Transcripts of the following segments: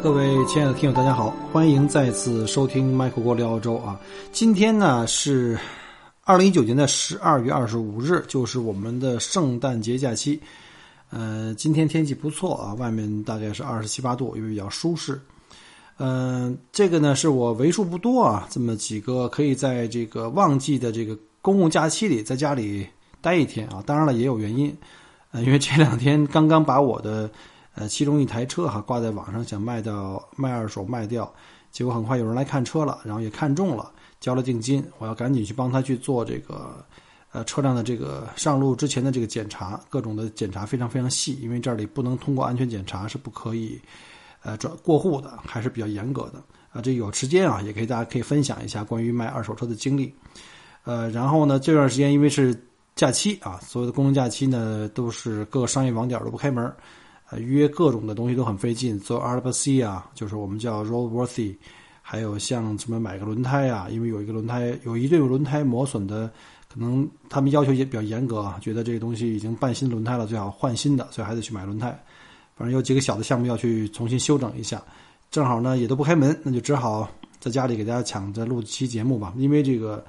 各位亲爱的听友，大家好，欢迎再次收听Michael哥聊澳洲啊。今天呢是2019年的12月25日，就是我们的圣诞节假期。今天天气不错啊，外面大概是27、28度，因为比较舒适。这个呢是我为数不多啊，这么几个可以在这个旺季的这个公共假期里在家里待一天啊。当然了，也有原因，因为这两天刚刚把我的其中一台车哈挂在网上，想卖二手卖掉，结果很快有人来看车了，然后也看中了，交了定金。我要赶紧去帮他去做这个车辆的这个上路之前的这个检查，各种的检查非常非常细，因为这里不能通过安全检查，是不可以过户的，还是比较严格的啊。这有时间啊，也可以大家可以分享一下关于卖二手车的经历。然后呢，这段时间因为是假期啊，所有的公众假期呢都是各商业网点都不开门。约各种的东西都很费劲，做 RBC 啊，就是我们叫 roadworthy， 还有像什么买个轮胎啊，因为有一对轮胎磨损的，可能他们要求也比较严格啊，觉得这个东西已经半新轮胎了，最好换新的，所以还得去买轮胎。反正有几个小的项目要去重新修整一下，正好呢也都不开门，那就只好在家里给大家抢着录期节目吧。因为这个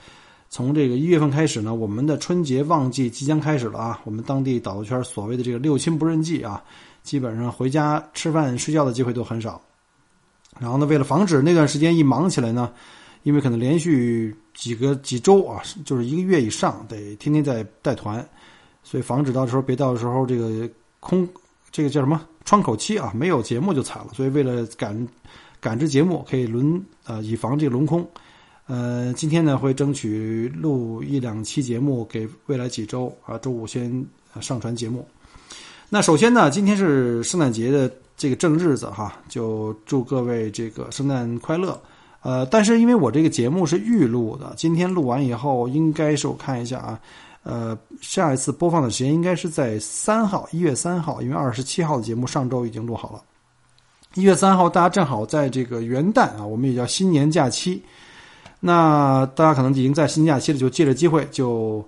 从这个1月份开始呢，我们的春节旺季即将开始了啊，我们当地导游圈所谓的这个六亲不认记啊，基本上回家吃饭睡觉的机会都很少。然后呢，为了防止那段时间一忙起来呢，因为可能连续几周啊，就是1个月以上得天天在带团，所以防止别到时候这个叫什么窗口期啊，没有节目就惨了。所以为了赶制节目，可以以防这个轮空。今天呢会争取录1-2期节目给未来几周啊，周五先上传节目。那首先呢，今天是圣诞节的这个正日子哈，就祝各位这个圣诞快乐。但是因为我这个节目是预录的，今天录完以后应该是我看一下啊，下一次播放的时间应该是在1月3号，因为27号的节目上周已经录好了。1月3号大家正好在这个元旦啊，我们也叫新年假期。那大家可能已经在新年假期了，就借着机会就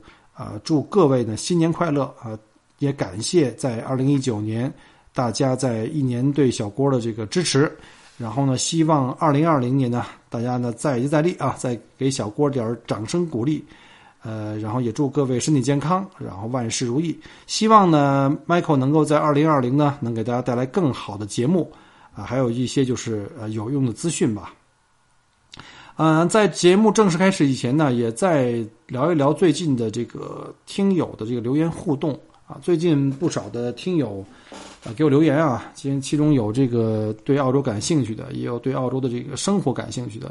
祝各位呢新年快乐啊。也感谢在2019年大家在一年对小郭的这个支持，然后呢希望2020年呢大家呢再接再厉啊，再给小郭点掌声鼓励。然后也祝各位身体健康，然后万事如意。希望呢 Michael 能够在2020呢能给大家带来更好的节目啊，还有一些就是有用的资讯吧。在节目正式开始以前呢，也再聊一聊最近的这个听友的这个留言互动。最近不少的听友给我留言啊，其中有这个对澳洲感兴趣的，也有对澳洲的这个生活感兴趣的。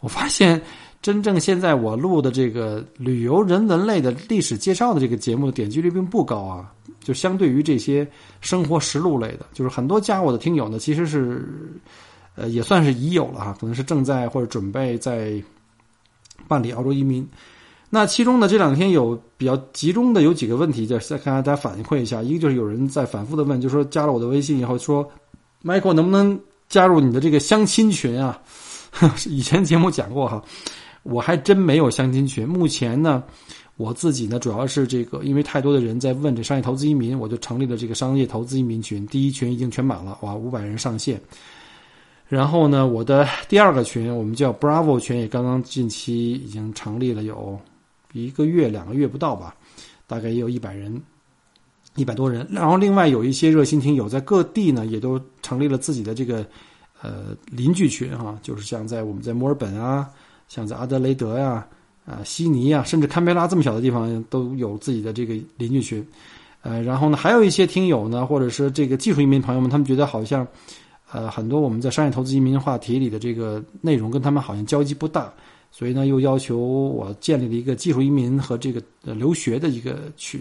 我发现真正现在我录的这个旅游人文类的历史介绍的这个节目的点击率并不高啊，就相对于这些生活实录类的，就是很多加我的听友呢其实是也算是已有了哈，可能是正在或者准备在办理澳洲移民。那其中呢，这两天有比较集中的有几个问题，再看看大家反馈一下。一个就是有人在反复的问，就说加了我的微信以后说 ，Michael 能不能加入你的这个相亲群啊？以前节目讲过哈，我还真没有相亲群。目前呢，我自己呢主要是这个，因为太多的人在问这商业投资移民，我就成立了这个商业投资移民群。第一群已经全满了，哇，500人上线。然后呢，我的第二个群，我们叫 Bravo 群，也刚刚近期已经成立了有1个月2个月不到吧，大概也有100多人。然后另外有一些热心听友在各地呢也都成立了自己的这个邻居群啊，就是像我们在墨尔本啊，像在阿德雷德呀、悉尼啊，甚至堪培拉这么小的地方都有自己的这个邻居群。然后呢还有一些听友呢，或者是这个技术移民朋友们，他们觉得好像很多我们在商业投资移民话题里的这个内容跟他们好像交集不大。所以呢，又要求我建立了一个技术移民和这个留学的一个群。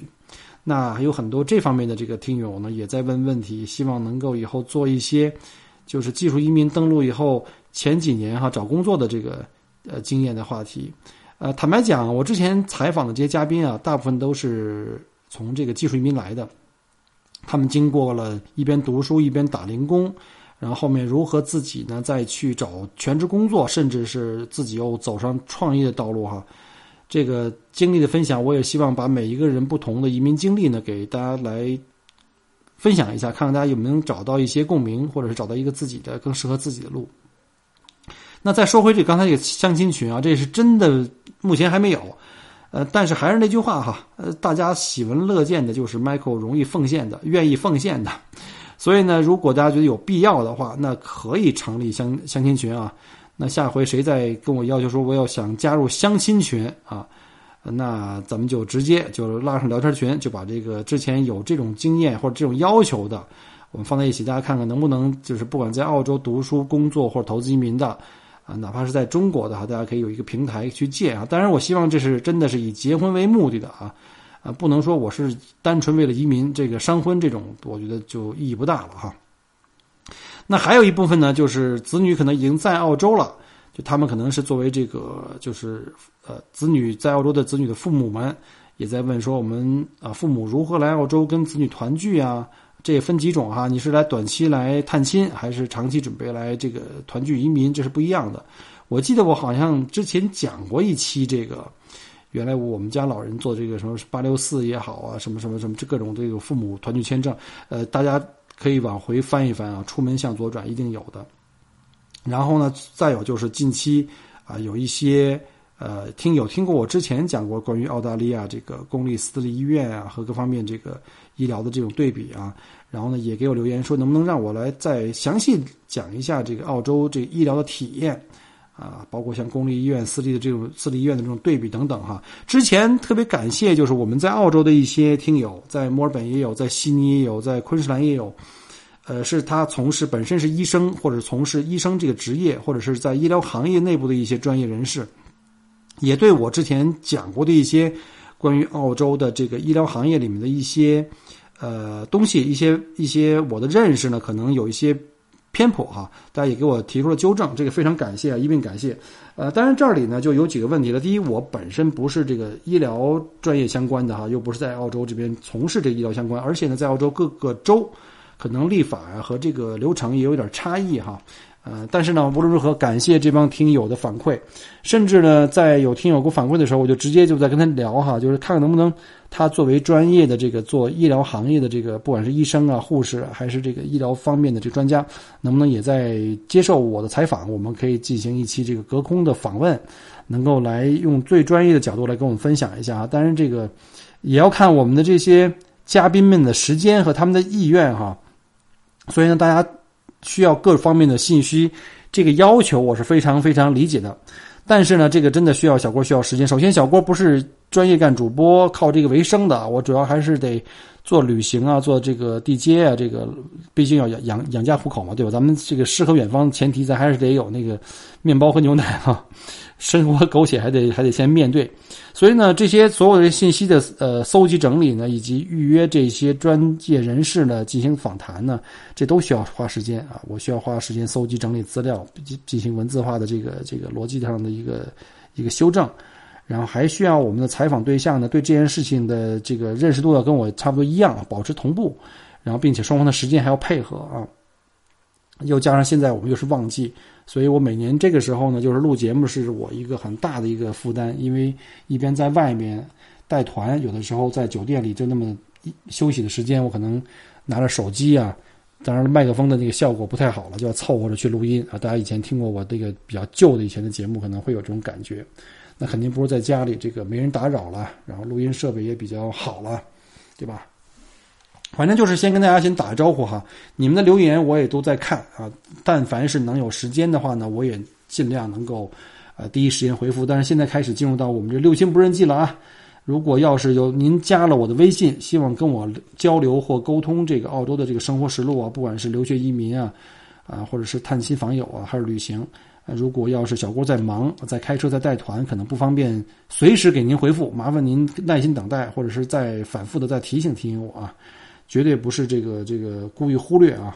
那还有很多这方面的这个听友呢，也在问问题，希望能够以后做一些就是技术移民登陆以后前几年找工作的这个经验的话题。坦白讲，我之前采访的这些嘉宾啊，大部分都是从这个技术移民来的，他们经过了一边读书一边打零工，然后后面如何自己呢再去找全职工作，甚至是自己又走上创业的道路哈。这个经历的分享，我也希望把每一个人不同的移民经历呢给大家来分享一下，看看大家有没有找到一些共鸣，或者是找到一个自己的更适合自己的路。那再说回这刚才这个相亲群啊，这是真的目前还没有，但是还是那句话哈，大家喜闻乐见的就是 Michael 容易奉献的，愿意奉献的，所以呢，如果大家觉得有必要的话，那可以成立相亲群啊。那下回谁再跟我要求说我要想加入相亲群啊，那咱们就直接就拉上聊天群，就把这个之前有这种经验或者这种要求的，我们放在一起，大家看看能不能就是不管在澳洲读书、工作或者投资移民的啊，哪怕是在中国的哈，大家可以有一个平台去借啊。当然，我希望这是真的是以结婚为目的的啊，不能说我是单纯为了移民这个商婚这种，我觉得就意义不大了哈。那还有一部分呢，就是子女可能已经在澳洲了，就他们可能是作为这个就是子女在澳洲的子女的父母们，也在问说我们啊父母如何来澳洲跟子女团聚啊，这也分几种哈，你是来短期来探亲，还是长期准备来这个团聚移民，这是不一样的。我记得我好像之前讲过一期这个，原来我们家老人做这个什么864也好啊，什么什么什么，这各种这个父母团聚签证，大家可以往回翻一翻啊，出门向左转一定有的。然后呢，再有就是近期啊，有一些听友听过我之前讲过关于澳大利亚这个公立私立医院啊和各方面这个医疗的这种对比啊，然后呢也给我留言说能不能让我来再详细讲一下这个澳洲这个医疗的体验啊，包括像公立医院、私立的这种私立医院的这种对比等等哈。之前特别感谢就是我们在澳洲的一些听友，在墨尔本也有，在悉尼也有，在昆士兰也有，是他从事本身是医生，或者从事医生这个职业，或者是在医疗行业内部的一些专业人士，也对我之前讲过的一些关于澳洲的这个医疗行业里面的一些东西，一些我的认识呢可能有一些偏颇哈，大家也给我提出了纠正，这个非常感谢啊，一并感谢。当然这里呢就有几个问题了。第一，我本身不是这个医疗专业相关的哈，又不是在澳洲这边从事这个医疗相关，而且呢在澳洲各个州可能立法啊和这个流程也有点差异哈。但是呢，无论如何，感谢这帮听友的反馈，甚至呢，在有听友给我反馈的时候，我就直接就在跟他聊哈，就是看看能不能他作为专业的这个做医疗行业的这个，不管是医生啊、护士啊，还是这个医疗方面的这个专家，能不能也在接受我的采访？我们可以进行一期这个隔空的访问，能够来用最专业的角度来跟我们分享一下啊。当然，这个也要看我们的这些嘉宾们的时间和他们的意愿哈。所以呢，大家需要各方面的信息，这个要求我是非常非常理解的，但是呢，这个真的需要小郭需要时间。首先，小郭不是专业干主播靠这个为生的，我主要还是得做旅行啊，做这个地接啊，这个毕竟要养家糊口嘛，对吧？咱们这个诗和远方的前提，咱还是得有那个面包和牛奶啊，生活苟且还得先面对。所以呢，这些所有的信息的搜集整理呢，以及预约这些专业人士呢进行访谈呢，这都需要花时间啊。我需要花时间搜集整理资料，进行文字化的这个逻辑上的一个修正。然后还需要我们的采访对象呢，对这件事情的这个认识度要跟我差不多一样，保持同步，然后并且双方的时间还要配合啊。又加上现在我们又是旺季，所以我每年这个时候呢，就是录节目是我一个很大的一个负担，因为一边在外面带团，有的时候在酒店里就那么休息的时间，我可能拿着手机啊，当然麦克风的那个效果不太好了，就要凑合着去录音啊。大家以前听过我这个比较旧的以前的节目，可能会有这种感觉。那肯定不是在家里这个没人打扰了，然后录音设备也比较好了，对吧？反正就是先跟大家先打个招呼哈，你们的留言我也都在看啊，但凡是能有时间的话呢，我也尽量能够第一时间回复。但是现在开始进入到我们这六亲不认记了啊，如果要是有您加了我的微信，希望跟我交流或沟通这个澳洲的这个生活实录啊，不管是留学移民啊，或者是探亲访友啊，还是旅行。如果要是小郭在忙，在开车，在带团，可能不方便随时给您回复，麻烦您耐心等待，或者是再反复的再提醒我啊，绝对不是这个故意忽略啊。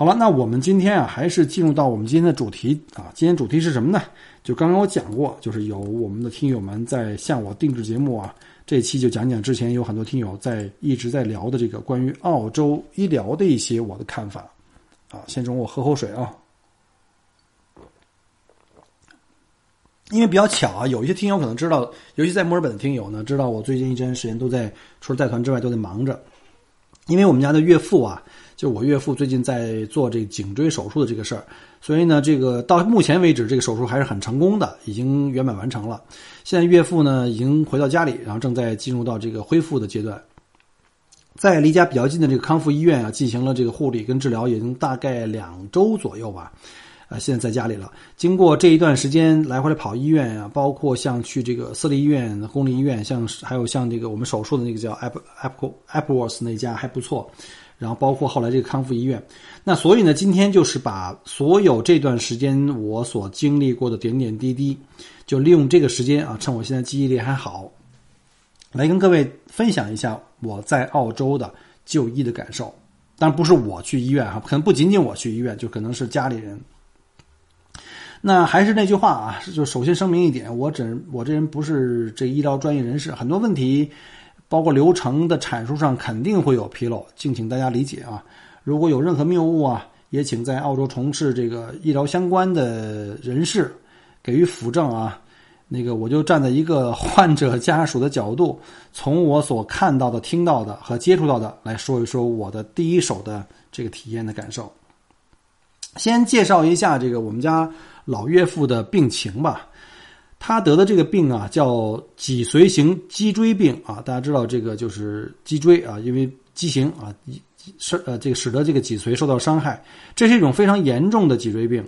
好了，那我们今天啊，还是进入到我们今天的主题啊。今天主题是什么呢？就刚刚我讲过，就是有我们的听友们在向我定制节目啊，这期就讲讲之前有很多听友在一直在聊的这个关于澳洲医疗的一些我的看法啊。先容我喝口水啊。因为比较巧啊，有一些听友可能知道，尤其在墨尔本的听友呢，知道我最近一段时间都在除了带团之外都在忙着。因为我们家的岳父啊，就我岳父最近在做这个颈椎手术的这个事儿，所以呢，这个到目前为止这个手术还是很成功的，已经圆满完成了。现在岳父呢已经回到家里，然后正在进入到这个恢复的阶段。在离家比较近的这个康复医院啊，进行了这个护理跟治疗，已经大概2周左右吧。现在在家里了。经过这一段时间来回来跑医院啊，包括像去这个私立医院、公立医院，像还有像这个我们手术的那个叫 Appleworth 那家还不错，然后包括后来这个康复医院。那所以呢，今天就是把所有这段时间我所经历过的点点滴滴，就利用这个时间啊，趁我现在记忆力还好，来跟各位分享一下我在澳洲的就医的感受。当然不是我去医院啊，可能不仅仅我去医院，就可能是家里人。那还是那句话啊，就首先声明一点，我这人不是这医疗专业人士，很多问题包括流程的阐述上肯定会有纰漏，敬请大家理解啊。如果有任何谬误啊，也请在澳洲从事这个医疗相关的人士给予辅证啊。那个我就站在一个患者家属的角度，从我所看到的、听到的和接触到的来说一说我的第一手的这个体验的感受。先介绍一下这个我们家老岳父的病情吧。他得的这个病啊叫脊髓型脊椎病啊，大家知道这个就是脊椎啊，因为畸形啊，这个使得这个脊髓受到伤害。这是一种非常严重的脊椎病。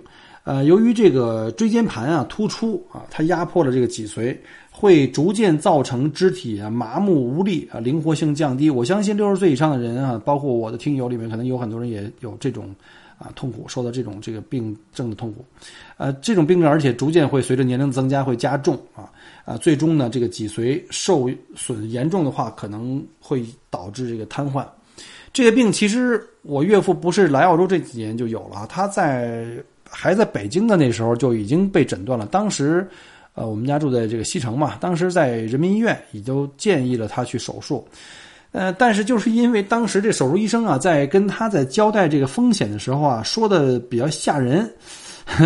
由于这个椎间盘啊突出啊，它压迫了这个脊髓，会逐渐造成肢体啊麻木无力啊，灵活性降低。我相信60岁以上的人啊，包括我的听友里面，可能有很多人也有这种啊，痛苦，受到这种这个病症的痛苦，这种病症而且逐渐会随着年龄增加会加重啊，最终呢这个脊髓受损严重的话，可能会导致这个瘫痪。这个病其实我岳父不是来澳洲这几年就有了，他还在北京的那时候就已经被诊断了。当时我们家住在这个西城嘛，当时在人民医院也就建议了他去手术。但是就是因为当时这手术医生啊，在跟他在交代这个风险的时候啊，说的比较吓人，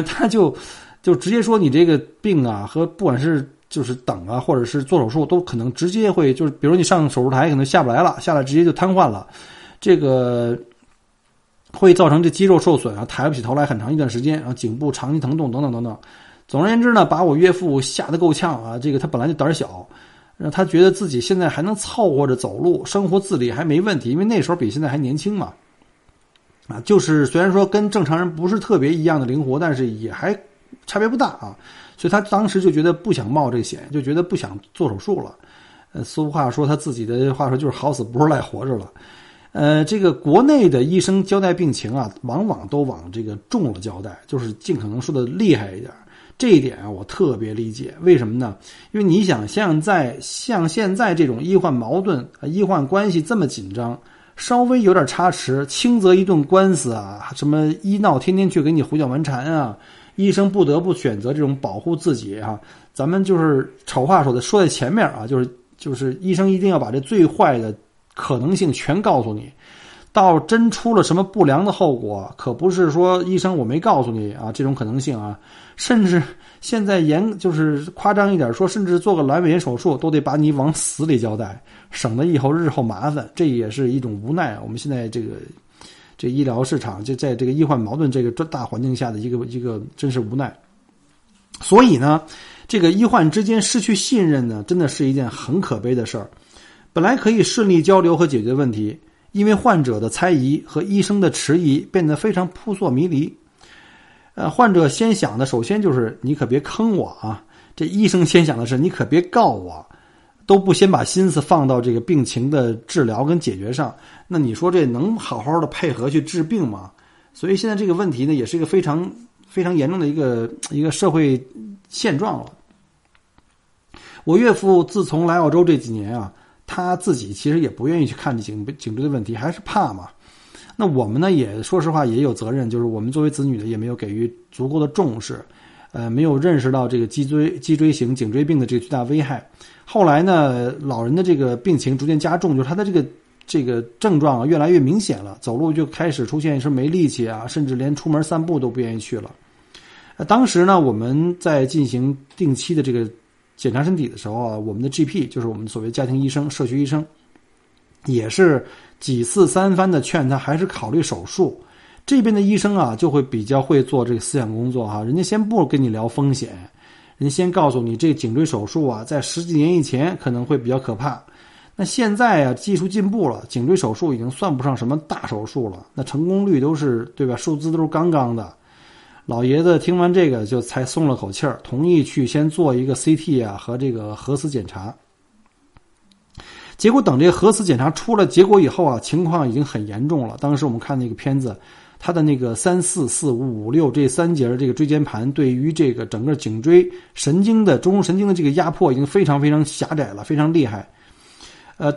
他就直接说你这个病啊，和不管是就是等啊，或者是做手术，都可能直接会就是，比如你上手术台可能下不来了，下来直接就瘫痪了，这个会造成这肌肉受损啊，抬不起头来很长一段时间啊，颈部长期疼痛等等等等。总而言之呢，把我岳父吓得够呛啊，这个他本来就胆小。让他觉得自己现在还能凑合着走路，生活自理还没问题，因为那时候比现在还年轻嘛。啊，就是虽然说跟正常人不是特别一样的灵活，但是也还差别不大啊。所以他当时就觉得不想冒这险，就觉得不想做手术了。俗话说他自己的话说就是好死不如赖活着了。这个国内的医生交代病情啊，往往都往这个重了交代，就是尽可能说的厉害一点。这一点啊，我特别理解。为什么呢？因为你想像现在这种医患矛盾、医患关系这么紧张，稍微有点差池，轻则一顿官司啊，什么医闹天天去给你胡搅蛮缠啊，医生不得不选择这种保护自己啊。咱们就是丑话说在前面啊，就是医生一定要把这最坏的可能性全告诉你。到真出了什么不良的后果，可不是说医生我没告诉你啊，这种可能性啊，甚至现在就是夸张一点说，甚至做个阑尾炎手术都得把你往死里交代，省得以后日后麻烦。这也是一种无奈，我们现在这医疗市场就在这个医患矛盾这个大环境下的一个真是无奈。所以呢，这个医患之间失去信任呢，真的是一件很可悲的事儿。本来可以顺利交流和解决问题，因为患者的猜疑和医生的迟疑变得非常扑朔迷离。患者先想的首先就是你可别坑我啊，这医生先想的是你可别告我，都不先把心思放到这个病情的治疗跟解决上，那你说这能好好的配合去治病吗？所以现在这个问题呢，也是一个非常非常严重的一个社会现状了。我岳父自从来澳洲这几年啊，他自己其实也不愿意去看这颈椎的问题，还是怕嘛。那我们呢也说实话也有责任，就是我们作为子女的也没有给予足够的重视，没有认识到这个脊椎型颈椎病的这个巨大危害。后来呢，老人的这个病情逐渐加重，就是他的这个症状啊越来越明显了，走路就开始出现是没力气啊，甚至连出门散步都不愿意去了。当时呢，我们在进行定期的这个检查身体的时候啊，我们的 GP 就是我们所谓家庭医生、社区医生，也是几次三番的劝他还是考虑手术。这边的医生啊就会比较会做这个思想工作啊，人家先不跟你聊风险，人家先告诉你这颈椎手术啊在十几年以前可能会比较可怕。那现在啊，技术进步了，颈椎手术已经算不上什么大手术了，那成功率都是对吧，数字都是刚刚的。老爷子听完这个就才松了口气儿，同意去先做一个 CT 啊和这个核磁检查。结果等这个核磁检查出了结果以后啊，情况已经很严重了。当时我们看那个片子，他的那个3、4、4、5、5、6这三节的这个椎间盘对于这个整个颈椎神经的中枢神经的这个压迫已经非常非常狭窄了，非常厉害。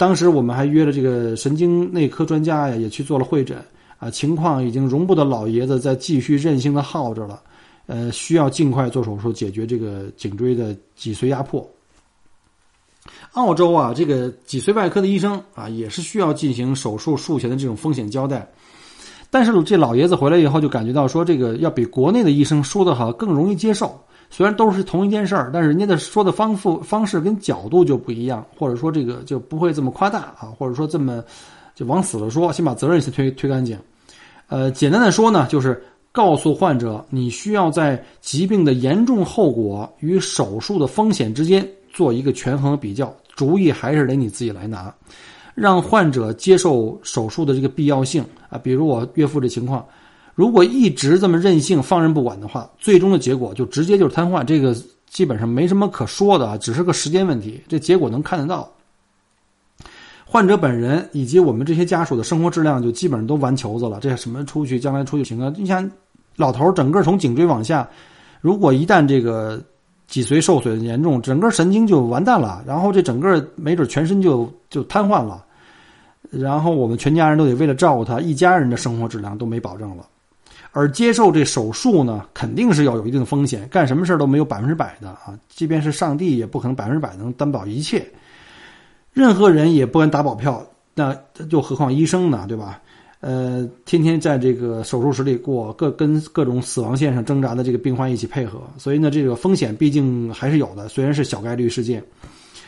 当时我们还约了这个神经内科专家呀，也去做了会诊啊，情况已经容不得老爷子再继续任性的耗着了，需要尽快做手术解决这个颈椎的脊髓压迫。澳洲啊，这个脊髓外科的医生啊，也是需要进行手术术前的这种风险交代。但是这老爷子回来以后就感觉到说，这个要比国内的医生说的好更容易接受。虽然都是同一件事儿，但是人家的说的方式跟角度就不一样，或者说这个就不会这么夸大啊，或者说这么就往死了说，先把责任先推干净。简单的说呢，就是告诉患者你需要在疾病的严重后果与手术的风险之间做一个权衡比较，主意还是得你自己来拿，让患者接受手术的这个必要性啊。比如我岳父这情况，如果一直这么任性放任不管的话，最终的结果就直接就是瘫痪，这个基本上没什么可说的啊，只是个时间问题，这结果能看得到。患者本人以及我们这些家属的生活质量就基本上都完球子了，这什么将来出去行啊？你想，老头整个从颈椎往下，如果一旦这个脊髓受损严重，整个神经就完蛋了，然后这整个没准全身就瘫痪了，然后我们全家人都得为了照顾他，一家人的生活质量都没保证了。而接受这手术呢，肯定是要有一定的风险，干什么事都没有100%的啊，即便是上帝也不可能100%能担保一切，任何人也不敢打保票，那就何况医生呢，对吧？天天在这个手术室里过，跟各种死亡线上挣扎的这个病患一起配合，所以呢，这个风险毕竟还是有的，虽然是小概率事件，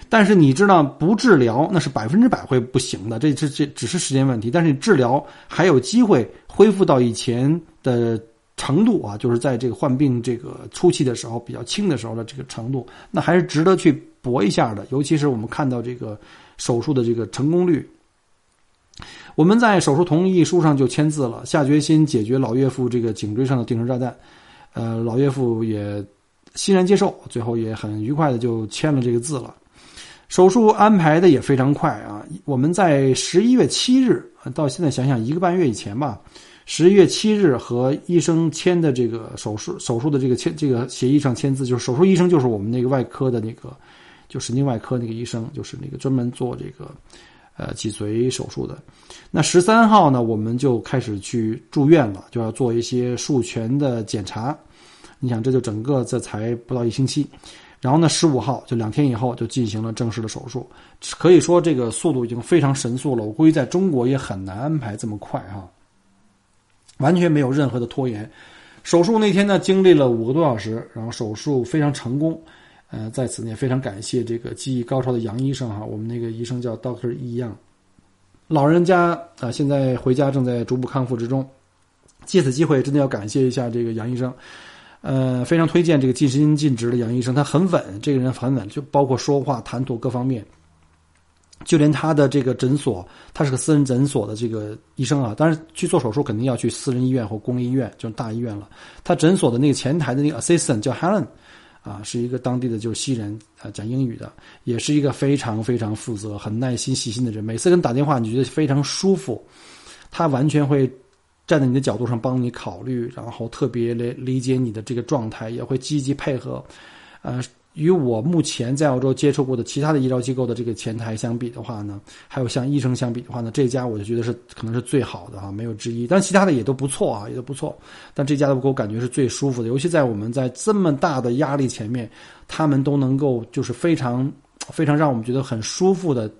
但是你知道不治疗那是100%会不行的，这只是时间问题，但是你治疗还有机会恢复到以前的程度啊，就是在这个患病这个初期的时候，比较轻的时候的这个程度，那还是值得去搏一下的，尤其是我们看到这个手术的这个成功率。我们在手术同意书上就签字了，下决心解决老岳父这个颈椎上的定时炸弹。老岳父也欣然接受，最后也很愉快的就签了这个字了。手术安排的也非常快啊，我们在11月7日，到现在想想1个半月以前吧，11月7日和医生签的这个手术的这个协议上签字，就是手术医生就是我们那个外科的那个，就神经外科那个医生，就是那个专门做这个脊髓手术的。那13号呢，我们就开始去住院了，就要做一些术前的检查。你想，这就整个这才不到1星期。然后呢，15号就2天以后就进行了正式的手术。可以说这个速度已经非常神速了，我估计在中国也很难安排这么快哈，完全没有任何的拖延。手术那天呢，经历了5个多小时，然后手术非常成功。在此呢非常感谢这个技艺高超的杨医生哈，我们那个医生叫 Doctor Yang。老人家啊，现在回家正在逐步康复之中。借此机会，真的要感谢一下这个杨医生。非常推荐这个尽心尽职的杨医生，他很稳，这个人很稳，就包括说话、谈吐各方面。就连他的这个诊所，他是个私人诊所的这个医生啊，当然去做手术肯定要去私人医院或公立医院，就是大医院了。他诊所的那个前台的那个 assistant 叫 Helen。啊，是一个当地的就是西人啊，讲英语的，也是一个非常非常负责、很耐心、细心的人。每次跟打电话，你觉得非常舒服，他完全会站在你的角度上帮你考虑，然后特别理解你的这个状态，也会积极配合。与我目前在澳洲接触过的其他的医疗机构的这个前台相比的话呢，还有像医生相比的话呢，这家我就觉得是可能是最好的啊，没有之一。但其他的也都不错啊，也都不错。但这家的给我感觉是最舒服的，尤其在我们在这么大的压力前面，他们都能够就是非常非常让我们觉得很舒服的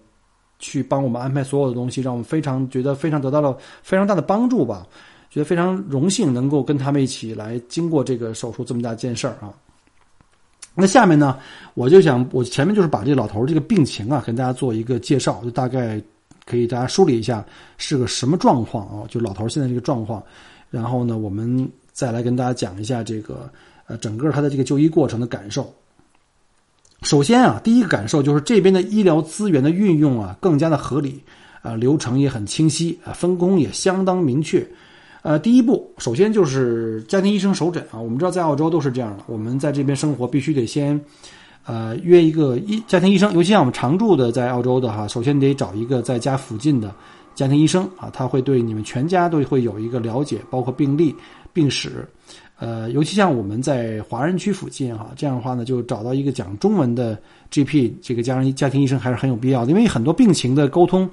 去帮我们安排所有的东西，让我们非常觉得非常得到了非常大的帮助吧。觉得非常荣幸能够跟他们一起来经过这个手术这么大件事儿啊。那下面呢，我前面就是把这老头这个病情啊跟大家做一个介绍，就大概可以大家梳理一下是个什么状况啊，就老头现在这个状况。然后呢，我们再来跟大家讲一下这个整个他的这个就医过程的感受。首先啊，第一个感受就是这边的医疗资源的运用啊更加的合理啊，流程也很清晰啊，分工也相当明确。第一步，首先就是家庭医生首诊啊。我们知道在澳洲都是这样的，我们在这边生活必须得先，约一个家庭医生，尤其像我们常住的在澳洲的哈，首先得找一个在家附近的家庭医生啊，他会对你们全家都会有一个了解，包括病历、病史。尤其像我们在华人区附近哈，这样的话呢，就找到一个讲中文的 GP， 这个家庭医生还是很有必要的，因为很多病情的沟通，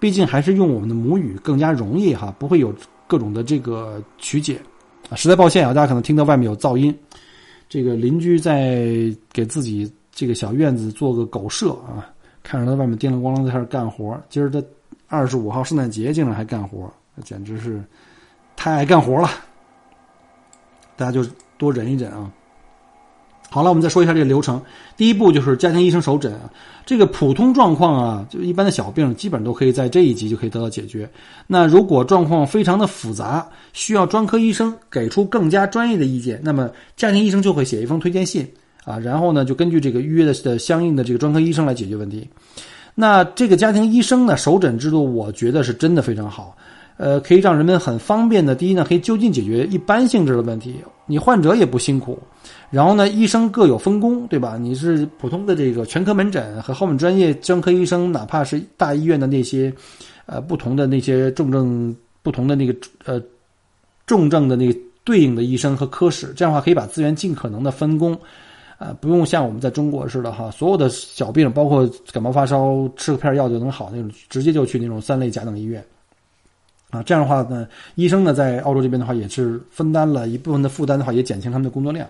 毕竟还是用我们的母语更加容易哈，不会有各种的这个曲解啊。实在抱歉啊，大家可能听到外面有噪音，这个邻居在给自己这个小院子做个狗舍啊，看着他外面叮了咣啷在这儿干活。今儿他25号圣诞节竟然还干活，简直是太爱干活了。大家就多忍一忍啊。好了，我们再说一下这个流程。第一步就是家庭医生首诊啊，这个普通状况啊，就一般的小病基本都可以在这一集就可以得到解决。那如果状况非常的复杂，需要专科医生给出更加专业的意见，那么家庭医生就会写一封推荐信啊，然后呢就根据这个预约的相应的这个专科医生来解决问题。那这个家庭医生呢首诊制度，我觉得是真的非常好。可以让人们很方便的，第一呢，可以就近解决一般性质的问题，你患者也不辛苦。然后呢，医生各有分工，对吧？你是普通的这个全科门诊和后面专业专科医生，哪怕是大医院的那些，不同的那些重症不同的那个重症的那个对应的医生和科室，这样的话可以把资源尽可能的分工。不用像我们在中国似的哈，所有的小病包括感冒发烧吃个片药就能好那种，直接就去那种三类甲等医院。啊，这样的话呢，医生呢在澳洲这边的话也是分担了一部分的负担的话，也减轻他们的工作量，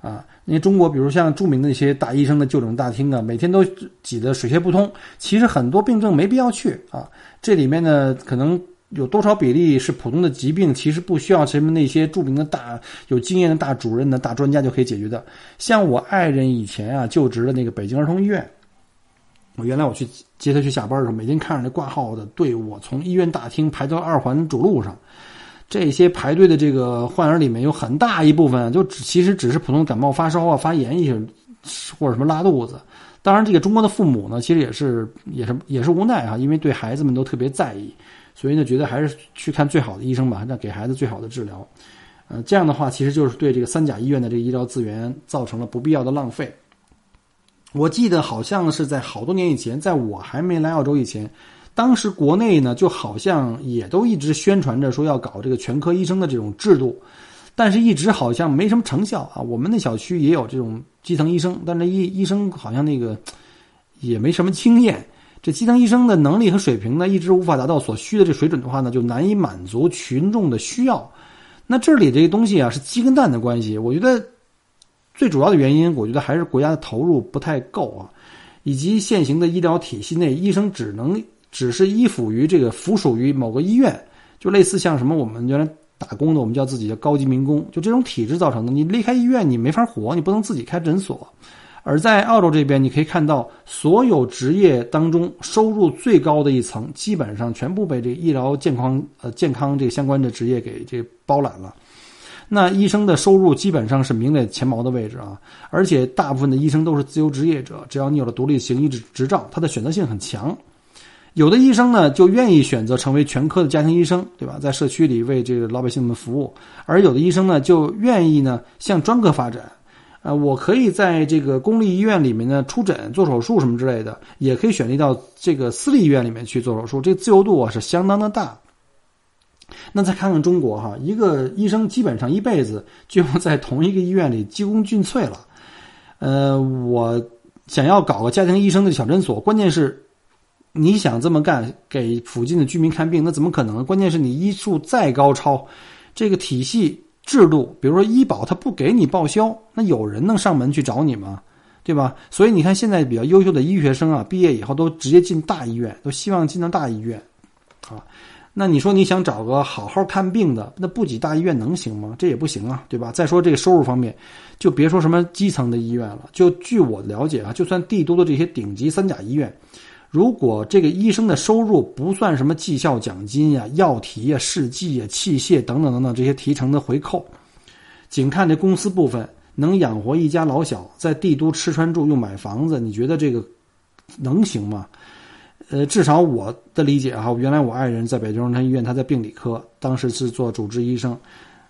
啊，因为中国比如像著名的那些大医生的就诊大厅啊，每天都挤得水泄不通，其实很多病症没必要去啊。这里面呢，可能有多少比例是普通的疾病，其实不需要什么那些著名的大有经验的大主任的大专家就可以解决的。像我爱人以前啊就职的那个北京儿童医院。原来我去接他去下班的时候，每天看着那挂号的队伍从医院大厅排到2环主路上，这些排队的这个患儿里面有很大一部分就其实只是普通感冒发烧啊、发炎一些或者什么拉肚子。当然这个中国的父母呢其实也是无奈啊，因为对孩子们都特别在意，所以呢觉得还是去看最好的医生吧，让给孩子最好的治疗。这样的话其实就是对这个三甲医院的这个医疗资源造成了不必要的浪费。我记得好像是在好多年以前，在我还没来澳洲以前，当时国内呢就好像也都一直宣传着说要搞这个全科医生的这种制度，但是一直好像没什么成效啊。我们那小区也有这种基层医生，但是医生好像那个也没什么经验，这基层医生的能力和水平呢一直无法达到所需的这水准的话呢，就难以满足群众的需要。那这里这个东西啊是鸡跟蛋的关系，我觉得最主要的原因，我觉得还是国家的投入不太够啊，以及现行的医疗体系内，医生只是依附于这个附属于某个医院，就类似像什么我们原来打工的，我们叫自己的高级民工，就这种体制造成的。你离开医院，你没法活，你不能自己开诊所。而在澳洲这边，你可以看到所有职业当中收入最高的一层，基本上全部被这个医疗健康这个相关的职业给这包揽了。那医生的收入基本上是名列前茅的位置啊，而且大部分的医生都是自由职业者，只要你有了独立行医执照，他的选择性很强。有的医生呢就愿意选择成为全科的家庭医生，对吧？在社区里为这个老百姓们服务，而有的医生呢就愿意呢向专科发展。我可以在这个公立医院里面呢出诊做手术什么之类的，也可以选择到这个私立医院里面去做手术，这个自由度啊是相当的大。那再看看中国哈，一个医生基本上一辈子就在同一个医院里鞠躬尽瘁了，我想要搞个家庭医生的小诊所，关键是你想这么干给附近的居民看病，那怎么可能呢？关键是你医术再高超，这个体系制度，比如说医保它不给你报销，那有人能上门去找你吗？对吧？所以你看现在比较优秀的医学生啊，毕业以后都直接进大医院，都希望进到大医院啊。那你说你想找个好好看病的，那不挤大医院能行吗？这也不行啊，对吧？再说这个收入方面，就别说什么基层的医院了，就据我了解啊，就算帝都的这些顶级三甲医院，如果这个医生的收入不算什么绩效奖金呀、药题呀、试剂呀、器械等等等等这些提成的回扣，仅看这公司部分能养活一家老小，在帝都吃穿住又买房子，你觉得这个能行吗？至少我的理解啊，原来我爱人在北京荣昌医院，他在病理科，当时是做主治医生，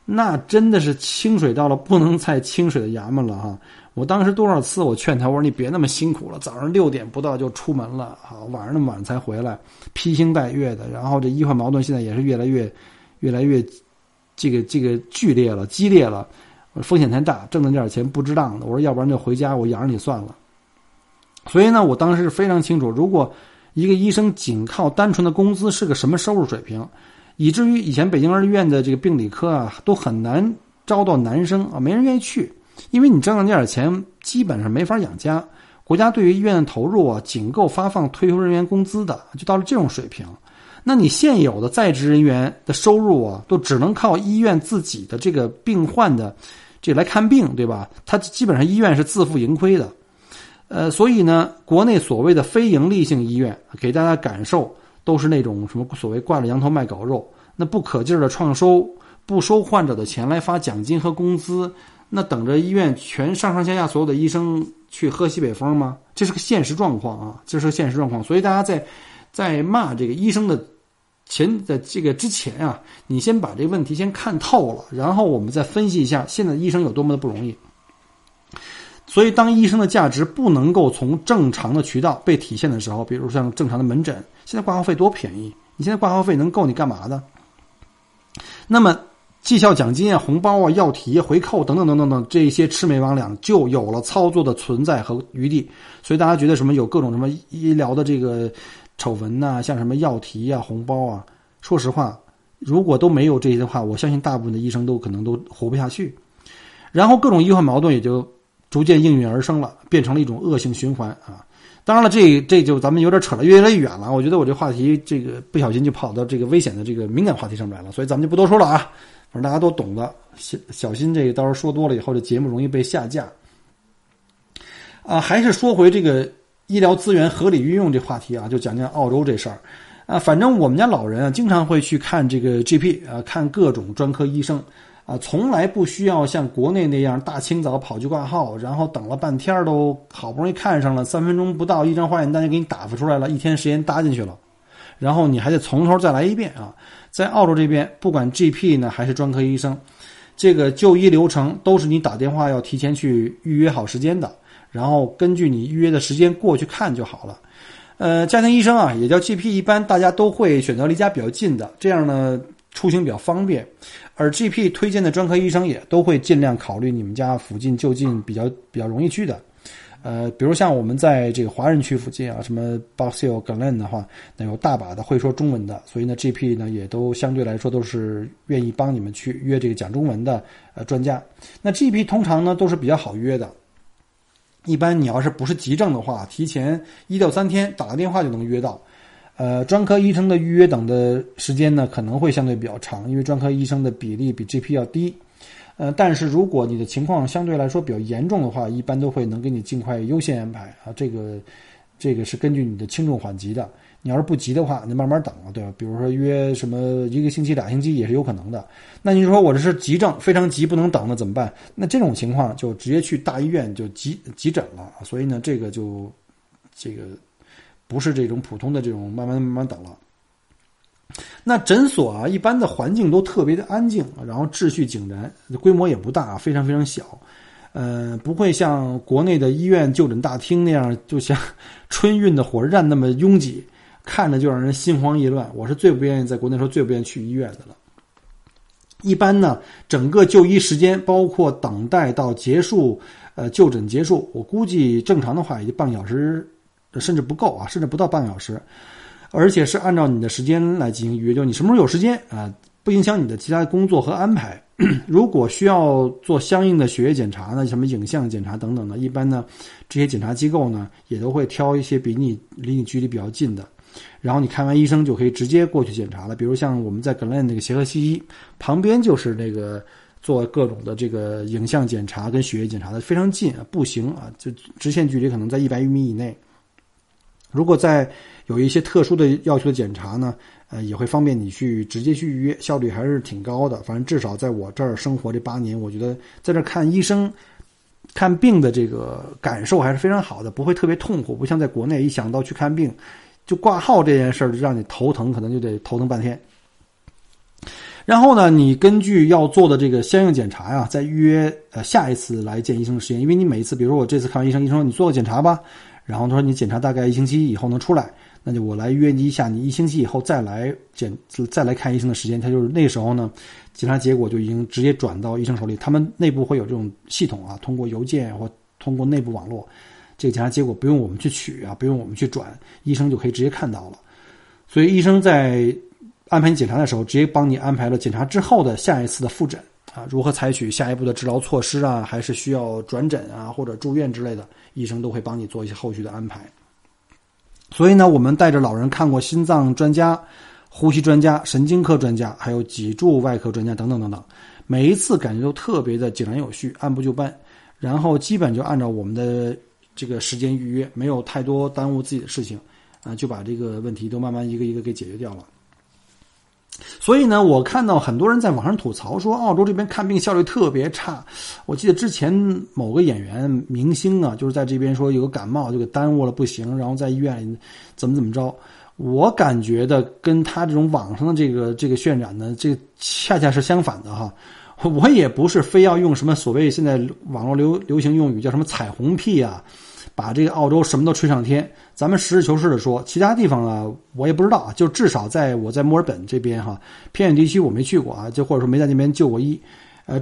那真的是清水到了不能再清水的衙门了哈。我当时多少次我劝他，我说你别那么辛苦了，早上6点不到就出门了啊，晚上那么晚才回来，披星戴月的，然后这医患矛盾现在也是越来越这个剧烈了，激烈了，风险太大，挣的那点钱不值当的，我说要不然就回家我养着你算了。所以呢，我当时是非常清楚，如果一个医生仅靠单纯的工资是个什么收入水平，以至于以前北京儿医院的这个病理科啊，都很难招到男生啊，没人愿意去，因为你挣了那点钱基本上没法养家，国家对于医院的投入啊，仅够发放退休人员工资的，就到了这种水平。那你现有的在职人员的收入啊，都只能靠医院自己的这个病患的这来看病，对吧？他基本上医院是自负盈亏的。所以呢，国内所谓的非盈利性医院给大家感受都是那种什么所谓挂着羊头卖狗肉，那不可劲儿的创收，不收患者的钱来发奖金和工资，那等着医院全上下所有的医生去喝西北风吗？这是个现实状况啊，这是个现实状况。所以大家在骂这个医生的前在这个之前啊，你先把这个问题先看透了，然后我们再分析一下现在医生有多么的不容易。所以当医生的价值不能够从正常的渠道被体现的时候，比如像正常的门诊，现在挂号费多便宜，你现在挂号费能够你干嘛的？那么绩效奖金啊、红包啊、药题、回扣等等等等等，这些魑魅魍魉就有了操作的存在和余地。所以大家觉得什么有各种什么医疗的这个丑闻啊，像什么药题啊、红包啊，说实话如果都没有这些的话，我相信大部分的医生都可能都活不下去，然后各种医患矛盾也就逐渐应运而生了，变成了一种恶性循环啊！当然了，这就咱们有点扯了，越来越远了。我觉得我这话题这个不小心就跑到这个危险的这个敏感话题上来了，所以咱们就不多说了啊。反正大家都懂的，小心这个到时候说多了以后，这节目容易被下架啊。还是说回这个医疗资源合理运用这话题啊，就讲讲澳洲这事儿啊。反正我们家老人啊，经常会去看这个 GP 啊，看各种专科医生。啊，从来不需要像国内那样大清早跑去挂号，然后等了半天都好不容易看上了，3分钟不到一张化验单就给你打发出来了，一天时间搭进去了，然后你还得从头再来一遍啊！在澳洲这边，不管 GP 呢还是专科医生，这个就医流程都是你打电话要提前去预约好时间的，然后根据你预约的时间过去看就好了。家庭医生啊，也叫 GP， 一般大家都会选择离家比较近的，这样呢出行比较方便，而 GP 推荐的专科医生也都会尽量考虑你们家附近就近比较容易去的，比如像我们在这个华人区附近啊，什么 Box Hill、Glen 的话，那有大把的会说中文的，所以呢 GP 呢也都相对来说都是愿意帮你们去约这个讲中文的专家。那 GP 通常呢都是比较好约的，一般你要是不是急症的话，提前1到3天打个电话就能约到。专科医生的预约等的时间呢可能会相对比较长，因为专科医生的比例比 GP 要低。但是如果你的情况相对来说比较严重的话，一般都会能给你尽快优先安排啊。这个是根据你的轻重缓急的。你要是不急的话，你慢慢等了，对吧？比如说约什么1个星期、2星期也是有可能的。那你说我这是急症，非常急不能等了怎么办？那这种情况就直接去大医院就急诊了。所以呢，这个。不是这种普通的这种慢慢等了。那诊所啊，一般的环境都特别的安静，然后秩序井然，规模也不大，非常非常小。不会像国内的医院就诊大厅那样，就像春运的火车站那么拥挤，看着就让人心慌意乱。我是最不愿意在国内说最不愿意去医院的了。一般呢，整个就医时间，包括等待到结束，就诊结束，我估计正常的话也就半个小时，甚至不够啊，甚至不到半个小时。而且是按照你的时间来进行预约，就你什么时候有时间啊，不影响你的其他工作和安排。如果需要做相应的血液检查呢，什么影像检查等等的，一般呢，这些检查机构呢也都会挑一些离你距离比较近的。然后你看完医生就可以直接过去检查了，比如像我们在 Glen 那个协和西医旁边，就是那个做各种的这个影像检查跟血液检查的非常近啊，步行啊，就直线距离可能在100余米以内。如果在有一些特殊的要求的检查呢，也会方便你去直接去预约，效率还是挺高的。反正至少在我这儿生活这8年，我觉得在这儿看医生看病的这个感受还是非常好的，不会特别痛苦，不像在国内一想到去看病就挂号这件事儿，就让你头疼，可能就得头疼半天。然后呢，你根据要做的这个相应检查呀，再预约下一次来见医生的时间。因为你每一次，比如说我这次看完医生，医生说你做个检查吧，然后他说你检查大概1星期以后能出来，那就我来约你一下，你1星期以后再来看医生的时间，他就是那时候呢，检查结果就已经直接转到医生手里。他们内部会有这种系统啊，通过邮件或通过内部网络。这个检查结果不用我们去取啊，不用我们去转，医生就可以直接看到了。所以医生在安排你检查的时候，直接帮你安排了检查之后的下一次的复诊啊，如何采取下一步的治疗措施啊，还是需要转诊啊或者住院之类的，医生都会帮你做一些后续的安排。所以呢，我们带着老人看过心脏专家、呼吸专家、神经科专家，还有脊柱外科专家等等等等，每一次感觉都特别的井然有序，按部就班，然后基本就按照我们的这个时间预约，没有太多耽误自己的事情啊，就把这个问题都慢慢一个一个给解决掉了。所以呢，我看到很多人在网上吐槽说澳洲这边看病效率特别差。我记得之前某个演员明星啊，就是在这边说有个感冒就给耽误了不行，然后在医院里怎么着。我感觉的跟他这种网上的这个渲染呢，这个恰恰是相反的哈。我也不是非要用什么所谓现在网络流行用语叫什么彩虹屁啊，把这个澳洲什么都吹上天。咱们实事求是的说，其他地方啊我也不知道啊，就至少我在墨尔本这边哈，偏远地区我没去过啊，就或者说没在那边就过医。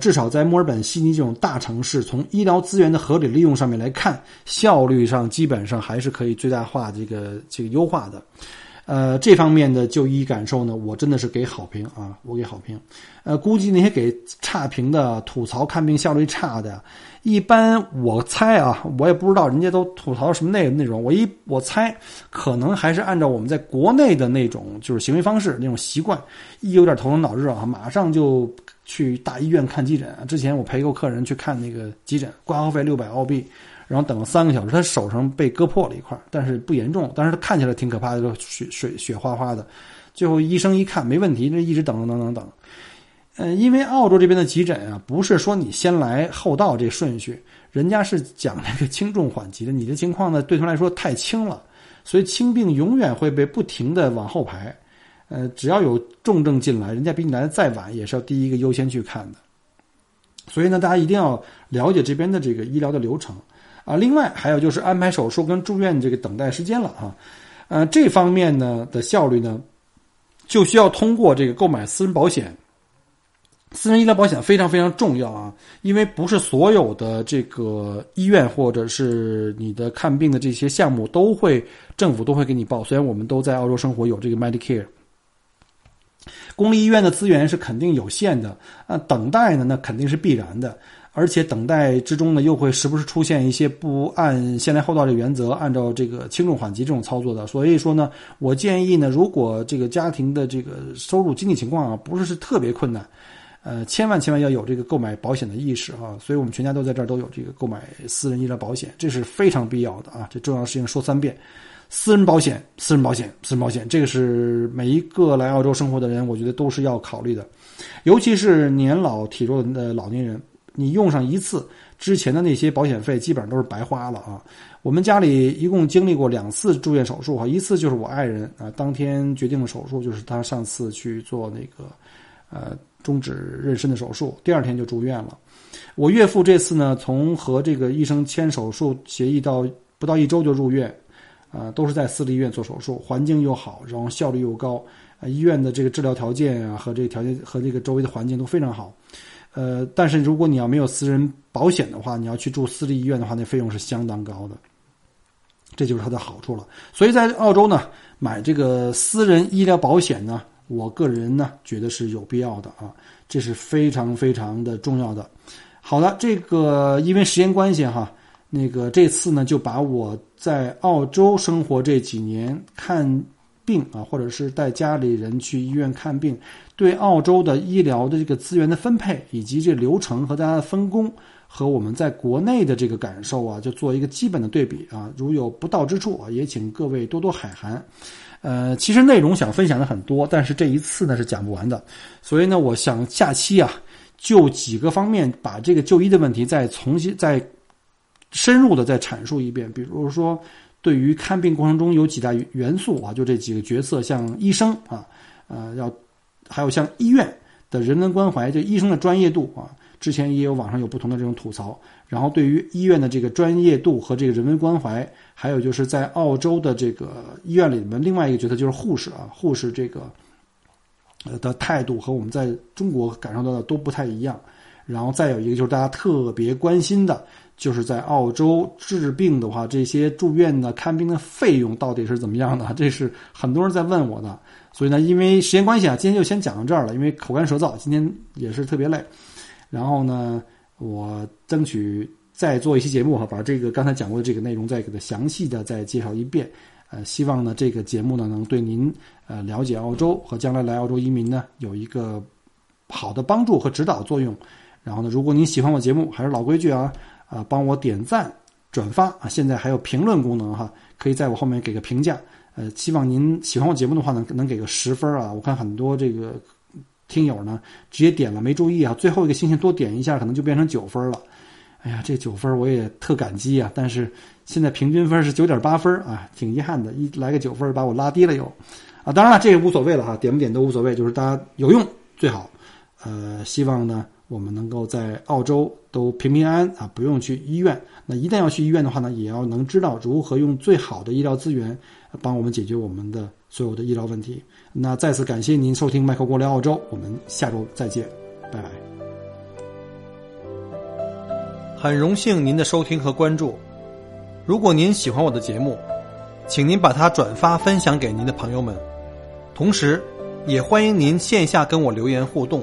至少在墨尔本、悉尼这种大城市，从医疗资源的合理利用上面来看，效率上基本上还是可以最大化这个优化的。这方面的就医感受呢，我真的是给好评啊，我给好评。估计那些给差评的、吐槽看病效率差的，一般我猜啊，我也不知道人家都吐槽什么内容，我猜可能还是按照我们在国内的那种就是行为方式、那种习惯，一有点头疼脑热啊，马上就去大医院看急诊。之前我陪过客人去看那个急诊，挂号费600澳币。然后等了3个小时，他手上被割破了一块，但是不严重，但是他看起来挺可怕的，血哗哗的。最后医生一看没问题，那一直等。因为澳洲这边的急诊啊，不是说你先来后到这顺序，人家是讲这个轻重缓急的。你的情况呢，对他来说太轻了，所以轻病永远会被不停的往后排。只要有重症进来，人家比你来的再晚，也是要第一个优先去看的。所以呢，大家一定要了解这边的这个医疗的流程。啊，另外还有就是安排手术跟住院这个等待时间了啊，这方面呢的效率呢，就需要通过这个购买私人保险，私人医疗保险非常非常重要啊，因为不是所有的这个医院或者是你的看病的这些项目政府都会给你报，虽然我们都在澳洲生活有这个 Medicare。公立医院的资源是肯定有限的，等待呢那肯定是必然的，而且等待之中呢又会时不时出现一些不按先来后到的原则，按照这个轻重缓急这种操作的。所以说呢，我建议呢，如果这个家庭的这个收入经济情况啊不是特别困难，千万要有这个购买保险的意识啊。所以我们全家都在这儿都有这个购买私人医疗保险，这是非常必要的啊，这重要的事情说3遍。私人保险，这个是每一个来澳洲生活的人，我觉得都是要考虑的，尤其是年老体弱的老年人，你用上一次之前的那些保险费基本上都是白花了啊。我们家里一共经历过2次住院手术啊，一次就是我爱人啊当天决定的手术，就是他上次去做那个终止妊娠的手术，第2天就住院了。我岳父这次呢，从和这个医生签手术协议到不到1周就入院。都是在私立医院做手术，环境又好，然后效率又高，医院的这个治疗条件啊和这个条件和这个周围的环境都非常好。但是如果你要没有私人保险的话，你要去住私立医院的话，那费用是相当高的。这就是它的好处了。所以在澳洲呢，买这个私人医疗保险呢，我个人呢觉得是有必要的啊，这是非常非常的重要的。好了，这个因为时间关系哈，那个这次呢就把我在澳洲生活这几年看病啊，或者是带家里人去医院看病，对澳洲的医疗的这个资源的分配以及这流程和大家的分工，和我们在国内的这个感受啊，就做一个基本的对比啊。如有不到之处啊，也请各位多多海涵。其实内容想分享的很多，但是这一次呢是讲不完的，所以呢，我想下期啊，就几个方面把这个就医的问题再重新再深入的再阐述一遍。比如说，对于看病过程中有几大元素啊，就这几个角色，像医生啊，要还有像医院的人文关怀，就医生的专业度啊。之前也有网上有不同的这种吐槽，然后对于医院的这个专业度和这个人文关怀，还有就是在澳洲的这个医院里面另外一个角色就是护士啊，护士这个的态度和我们在中国感受到的都不太一样。然后再有一个就是大家特别关心的，就是在澳洲治病的话，这些住院的看病的费用到底是怎么样的，这是很多人在问我的。所以呢，因为时间关系啊，今天就先讲到这儿了，因为口干舌燥，今天也是特别累。然后呢，我争取再做一期节目哈，把这个刚才讲过的这个内容再给它详细的再介绍一遍。希望呢这个节目呢能对您了解澳洲和将来来澳洲移民呢有一个好的帮助和指导作用。然后呢，如果您喜欢我节目，还是老规矩啊，帮我点赞、转发啊，现在还有评论功能哈，可以在我后面给个评价。希望您喜欢我节目的话呢，能给个10分啊，我看很多这个。听友呢直接点了没注意啊，最后一个星星多点一下可能就变成9分了。哎呀，这9分我也特感激啊，但是现在平均分是 9.8 分啊，挺遗憾的，一来个9分把我拉低了又。啊，当然了，这也无所谓了哈，点不点都无所谓，就是大家有用最好。希望呢我们能够在澳洲都平平安安啊，不用去医院。那一旦要去医院的话呢，也要能知道如何用最好的医疗资源帮我们解决我们的所有的医疗问题。那再次感谢您收听Michael过聊澳洲，我们下周再见，拜拜。很荣幸您的收听和关注。如果您喜欢我的节目，请您把它转发分享给您的朋友们，同时也欢迎您线下跟我留言互动。